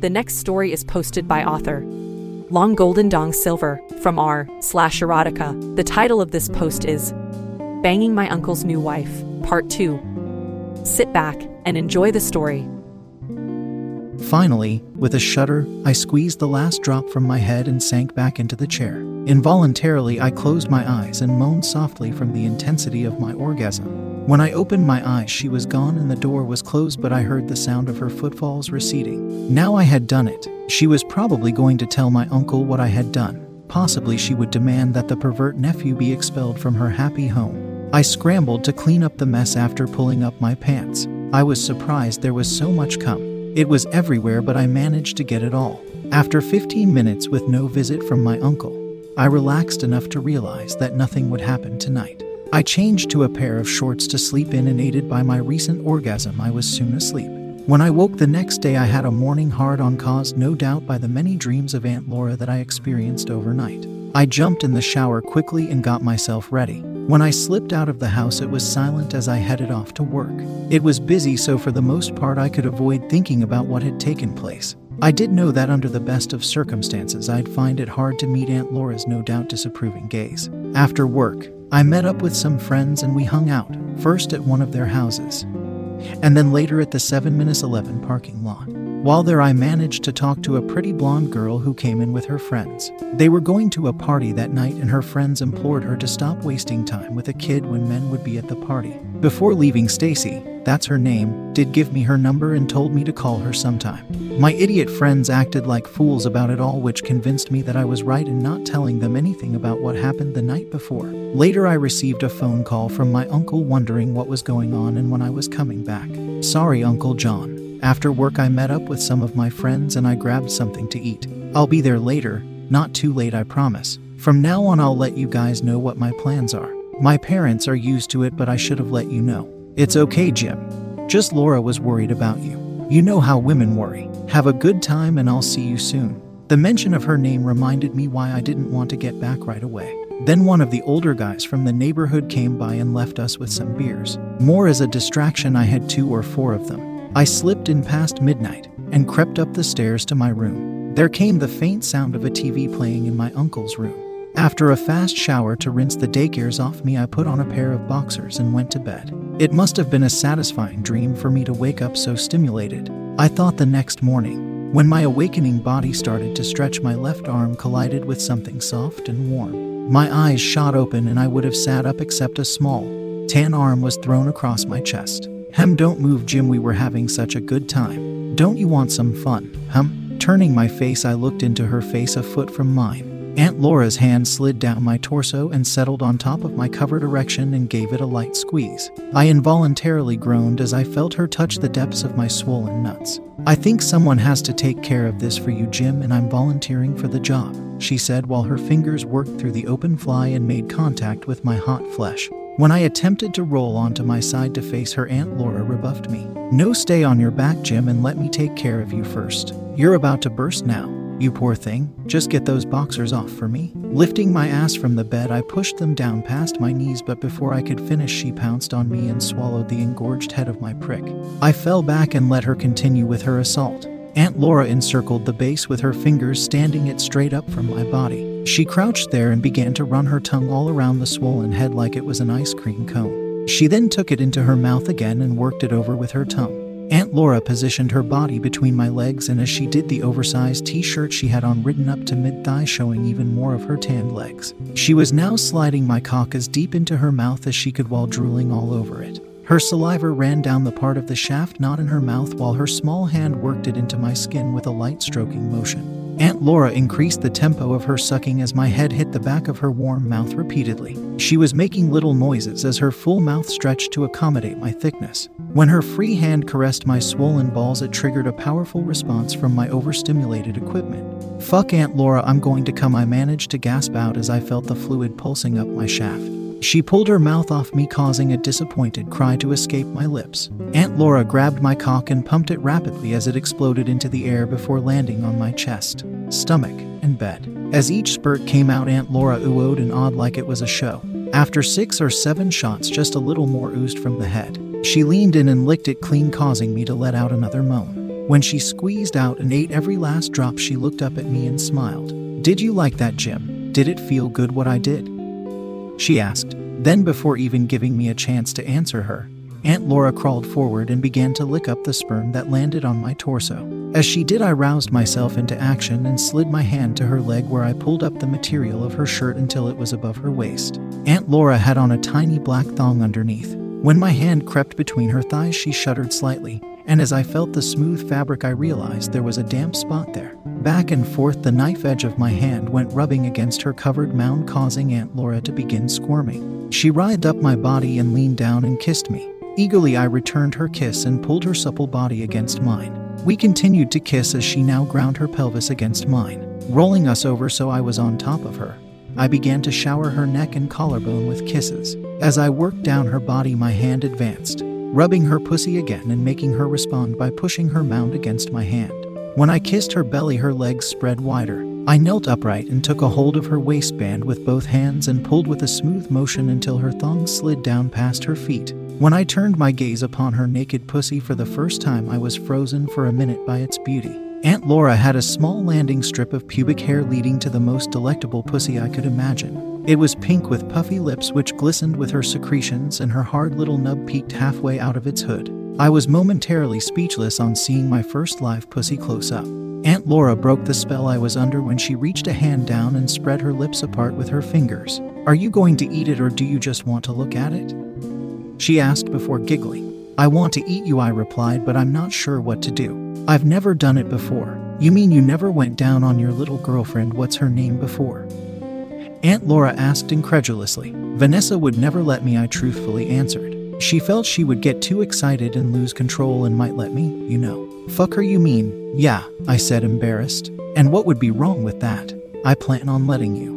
The next story is posted by author Long Golden Dong Silver from r/erotica. The title of this post is Banging My Uncle's New Wife, Part 2. Sit back and enjoy the story. Finally, with a shudder, I squeezed the last drop from my head and sank back into the chair. Involuntarily, I closed my eyes and moaned softly from the intensity of my orgasm. When I opened my eyes, she was gone and the door was closed, but I heard the sound of her footfalls receding. Now I had done it. She was probably going to tell my uncle what I had done. Possibly she would demand that the pervert nephew be expelled from her happy home. I scrambled to clean up the mess after pulling up my pants. I was surprised there was so much cum. It was everywhere, but I managed to get it all. After 15 minutes with no visit from my uncle, I relaxed enough to realize that nothing would happen tonight. I changed to a pair of shorts to sleep in, and aided by my recent orgasm, I was soon asleep. When I woke the next day, I had a morning hard-on caused no doubt by the many dreams of Aunt Laura that I experienced overnight. I jumped in the shower quickly and got myself ready. When I slipped out of the house, it was silent as I headed off to work. It was busy, so for the most part I could avoid thinking about what had taken place. I did know that under the best of circumstances I'd find it hard to meet Aunt Laura's no doubt disapproving gaze. After work, I met up with some friends and we hung out, first at one of their houses, and then later at the 7-11 parking lot. While there, I managed to talk to a pretty blonde girl who came in with her friends. They were going to a party that night and her friends implored her to stop wasting time with a kid when men would be at the party. Before leaving, Stacy, that's her name, did give me her number and told me to call her sometime. My idiot friends acted like fools about it all, which convinced me that I was right in not telling them anything about what happened the night before. Later, I received a phone call from my uncle wondering what was going on and when I was coming back. Sorry, Uncle John. After work, I met up with some of my friends and I grabbed something to eat. I'll be there later, not too late, I promise. From now on, I'll let you guys know what my plans are. My parents are used to it, but I should have let you know. It's okay, Jim. Just Laura was worried about you. You know how women worry. Have a good time and I'll see you soon. The mention of her name reminded me why I didn't want to get back right away. Then one of the older guys from the neighborhood came by and left us with some beers. More as a distraction, I had 2 or 4 of them. I slipped in past midnight and crept up the stairs to my room. There came the faint sound of a TV playing in my uncle's room. After a fast shower to rinse the daycares off me, I put on a pair of boxers and went to bed. It must have been a satisfying dream for me to wake up so stimulated, I thought the next morning. When my awakening body started to stretch, my left arm collided with something soft and warm. My eyes shot open and I would have sat up, except a small, tan arm was thrown across my chest. Hem, don't move, Jim, we were having such a good time. Don't you want some fun, hum? Turning my face, I looked into her face a foot from mine. Aunt Laura's hand slid down my torso and settled on top of my covered erection and gave it a light squeeze. I involuntarily groaned as I felt her touch the depths of my swollen nuts. I think someone has to take care of this for you, Jim, and I'm volunteering for the job, she said while her fingers worked through the open fly and made contact with my hot flesh. When I attempted to roll onto my side to face her, Aunt Laura rebuffed me. No, stay on your back, Jim, and let me take care of you first. You're about to burst now. You poor thing, just get those boxers off for me. Lifting my ass from the bed, I pushed them down past my knees, but before I could finish, she pounced on me and swallowed the engorged head of my prick. I fell back and let her continue with her assault. Aunt Laura encircled the base with her fingers, standing it straight up from my body. She crouched there and began to run her tongue all around the swollen head like it was an ice cream cone. She then took it into her mouth again and worked it over with her tongue. Aunt Laura positioned her body between my legs, and as she did, the oversized t-shirt she had on ridden up to mid-thigh, showing even more of her tanned legs. She was now sliding my cock as deep into her mouth as she could while drooling all over it. Her saliva ran down the part of the shaft not in her mouth while her small hand worked it into my skin with a light stroking motion. Aunt Laura increased the tempo of her sucking as my head hit the back of her warm mouth repeatedly. She was making little noises as her full mouth stretched to accommodate my thickness. When her free hand caressed my swollen balls, it triggered a powerful response from my overstimulated equipment. "Fuck Aunt Laura, I'm going to come," I managed to gasp out as I felt the fluid pulsing up my shaft. She pulled her mouth off me, causing a disappointed cry to escape my lips. Aunt Laura grabbed my cock and pumped it rapidly as it exploded into the air before landing on my chest, stomach, and bed. As each spurt came out, Aunt Laura oohed and awed like it was a show. After 6 or 7 shots, just a little more oozed from the head. She leaned in and licked it clean, causing me to let out another moan. When she squeezed out and ate every last drop, she looked up at me and smiled. "Did you like that, Jim? Did it feel good what I did?" she asked. Then, before even giving me a chance to answer her, Aunt Laura crawled forward and began to lick up the sperm that landed on my torso. As she did, I roused myself into action and slid my hand to her leg, where I pulled up the material of her shirt until it was above her waist. Aunt Laura had on a tiny black thong underneath. When my hand crept between her thighs, she shuddered slightly, and as I felt the smooth fabric, I realized there was a damp spot there. Back and forth, the knife edge of my hand went rubbing against her covered mound, causing Aunt Laura to begin squirming. She writhed up my body and leaned down and kissed me. Eagerly, I returned her kiss and pulled her supple body against mine. We continued to kiss as she now ground her pelvis against mine, rolling us over so I was on top of her. I began to shower her neck and collarbone with kisses. As I worked down her body, my hand advanced, rubbing her pussy again and making her respond by pushing her mound against my hand. When I kissed her belly, her legs spread wider. I knelt upright and took a hold of her waistband with both hands and pulled with a smooth motion until her thong slid down past her feet. When I turned my gaze upon her naked pussy for the first time, I was frozen for a minute by its beauty. Aunt Laura had a small landing strip of pubic hair leading to the most delectable pussy I could imagine. It was pink with puffy lips which glistened with her secretions, and her hard little nub peeked halfway out of its hood. I was momentarily speechless on seeing my first live pussy close up. Aunt Laura broke the spell I was under when she reached a hand down and spread her lips apart with her fingers. "Are you going to eat it, or do you just want to look at it?" she asked before giggling. "I want to eat you," I replied, "but I'm not sure what to do. I've never done it before." "You mean you never went down on your little girlfriend, what's her name, before?" Aunt Laura asked incredulously. "Vanessa would never let me," I truthfully answered. "She felt she would get too excited and lose control and might let me, you know." "Fuck her, you mean?" "Yeah," I said, embarrassed. "And what would be wrong with that?" "I plan on letting you.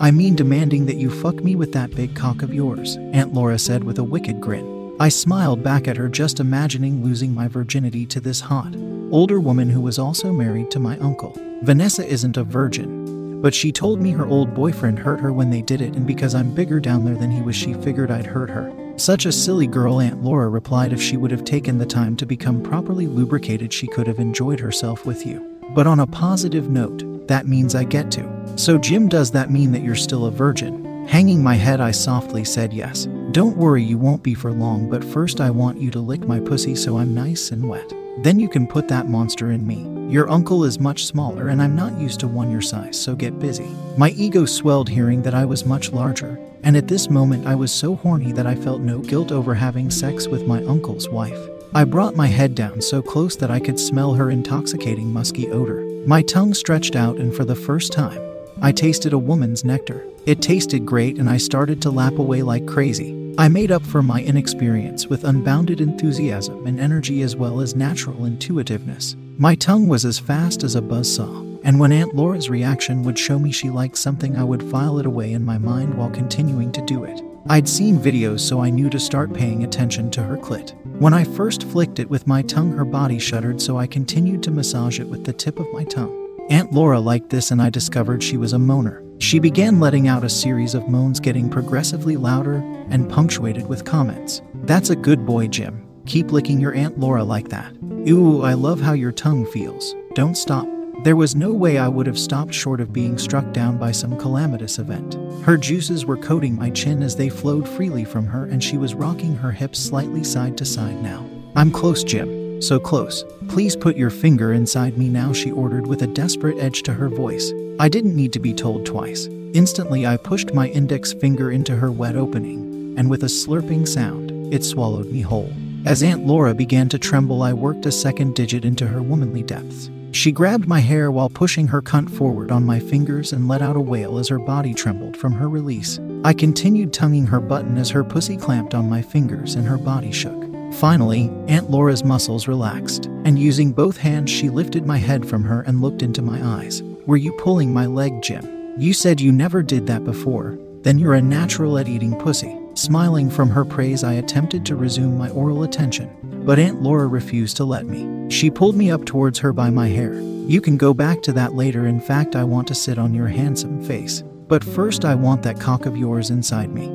I mean demanding that you fuck me with that big cock of yours," Aunt Laura said with a wicked grin. I smiled back at her, just imagining losing my virginity to this hot, older woman who was also married to my uncle. "Vanessa isn't a virgin, but she told me her old boyfriend hurt her when they did it, and because I'm bigger down there than he was, she figured I'd hurt her." "Such a silly girl," Aunt Laura replied. "If she would have taken the time to become properly lubricated, she could have enjoyed herself with you. But on a positive note, that means I get to. So Jim, does that mean that you're still a virgin?" Hanging my head, I softly said yes. "Don't worry, you won't be for long, but first I want you to lick my pussy so I'm nice and wet. Then you can put that monster in me. Your uncle is much smaller and I'm not used to one your size, so get busy." My ego swelled hearing that I was much larger, and at this moment I was so horny that I felt no guilt over having sex with my uncle's wife. I brought my head down so close that I could smell her intoxicating musky odor. My tongue stretched out, and for the first time, I tasted a woman's nectar. It tasted great, and I started to lap away like crazy. I made up for my inexperience with unbounded enthusiasm and energy, as well as natural intuitiveness. My tongue was as fast as a buzzsaw, and when Aunt Laura's reaction would show me she liked something, I would file it away in my mind while continuing to do it. I'd seen videos, so I knew to start paying attention to her clit. When I first flicked it with my tongue, her body shuddered, so I continued to massage it with the tip of my tongue. Aunt Laura liked this, and I discovered she was a moaner. She began letting out a series of moans, getting progressively louder and punctuated with comments. "That's a good boy, Jim. Keep licking your Aunt Laura like that. Ooh, I love how your tongue feels. Don't stop." There was no way I would have stopped short of being struck down by some calamitous event. Her juices were coating my chin as they flowed freely from her, and she was rocking her hips slightly side to side now. I'm close, Jim. So close. Please put your finger inside me now, she ordered with a desperate edge to her voice. I didn't need to be told twice. Instantly I pushed my index finger into her wet opening, and with a slurping sound, it swallowed me whole. As Aunt Laura began to tremble, I worked a second digit into her womanly depths. She grabbed my hair while pushing her cunt forward on my fingers and let out a wail as her body trembled from her release. I continued tonguing her button as her pussy clamped on my fingers and her body shook. Finally, Aunt Laura's muscles relaxed, and using both hands she lifted my head from her and looked into my eyes. Were you pulling my leg, Jim? You said you never did that before. Then you're a natural at eating pussy. Smiling from her praise, I attempted to resume my oral attention, but Aunt Laura refused to let me. She pulled me up towards her by my hair. You can go back to that later. In fact, I want to sit on your handsome face. But first I want that cock of yours inside me.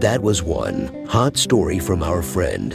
That was one hot story from our friend.